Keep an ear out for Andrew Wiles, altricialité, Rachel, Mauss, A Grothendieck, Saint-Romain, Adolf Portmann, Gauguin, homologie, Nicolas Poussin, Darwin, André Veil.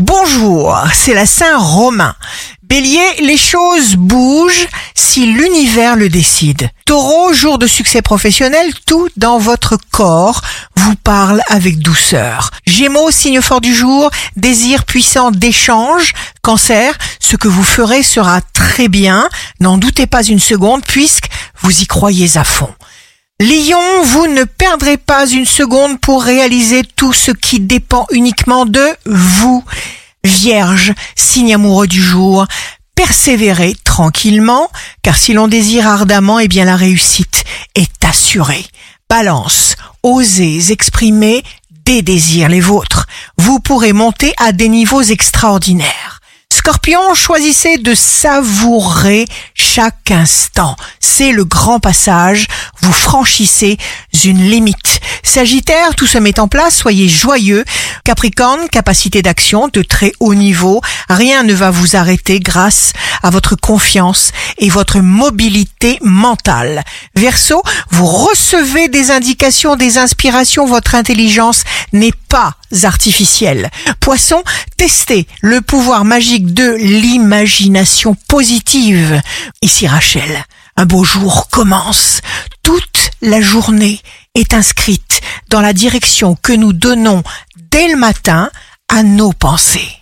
Bonjour, c'est la Saint-Romain. Bélier, les choses bougent si l'univers le décide. Taureau, jour de succès professionnel, tout dans votre corps vous parle avec douceur. Gémeaux, signe fort du jour, désir puissant d'échange. Cancer, ce que vous ferez sera très bien, n'en doutez pas une seconde puisque vous y croyez à fond. Lion, vous ne perdrez pas une seconde pour réaliser tout ce qui dépend uniquement de vous. Vierge, signe amoureux du jour, persévérez tranquillement, car si l'on désire ardemment, eh bien la réussite est assurée. Balance, osez exprimer des désirs, les vôtres. Vous pourrez monter à des niveaux extraordinaires. Scorpion, choisissez de savourer chaque instant. C'est le grand passage, vous franchissez une limite. Sagittaire, tout se met en place, soyez joyeux. Capricorne, capacité d'action de très haut niveau. Rien ne va vous arrêter grâce à votre confiance et votre mobilité mentale. Verseau, vous recevez des indications, des inspirations, votre intelligence n'est pas artificielle. Poisson, testez le pouvoir magique de l'imagination positive. Ici Rachel, un beau jour commence. Toute la journée est inscrite dans la direction que nous donnons dès le matin à nos pensées.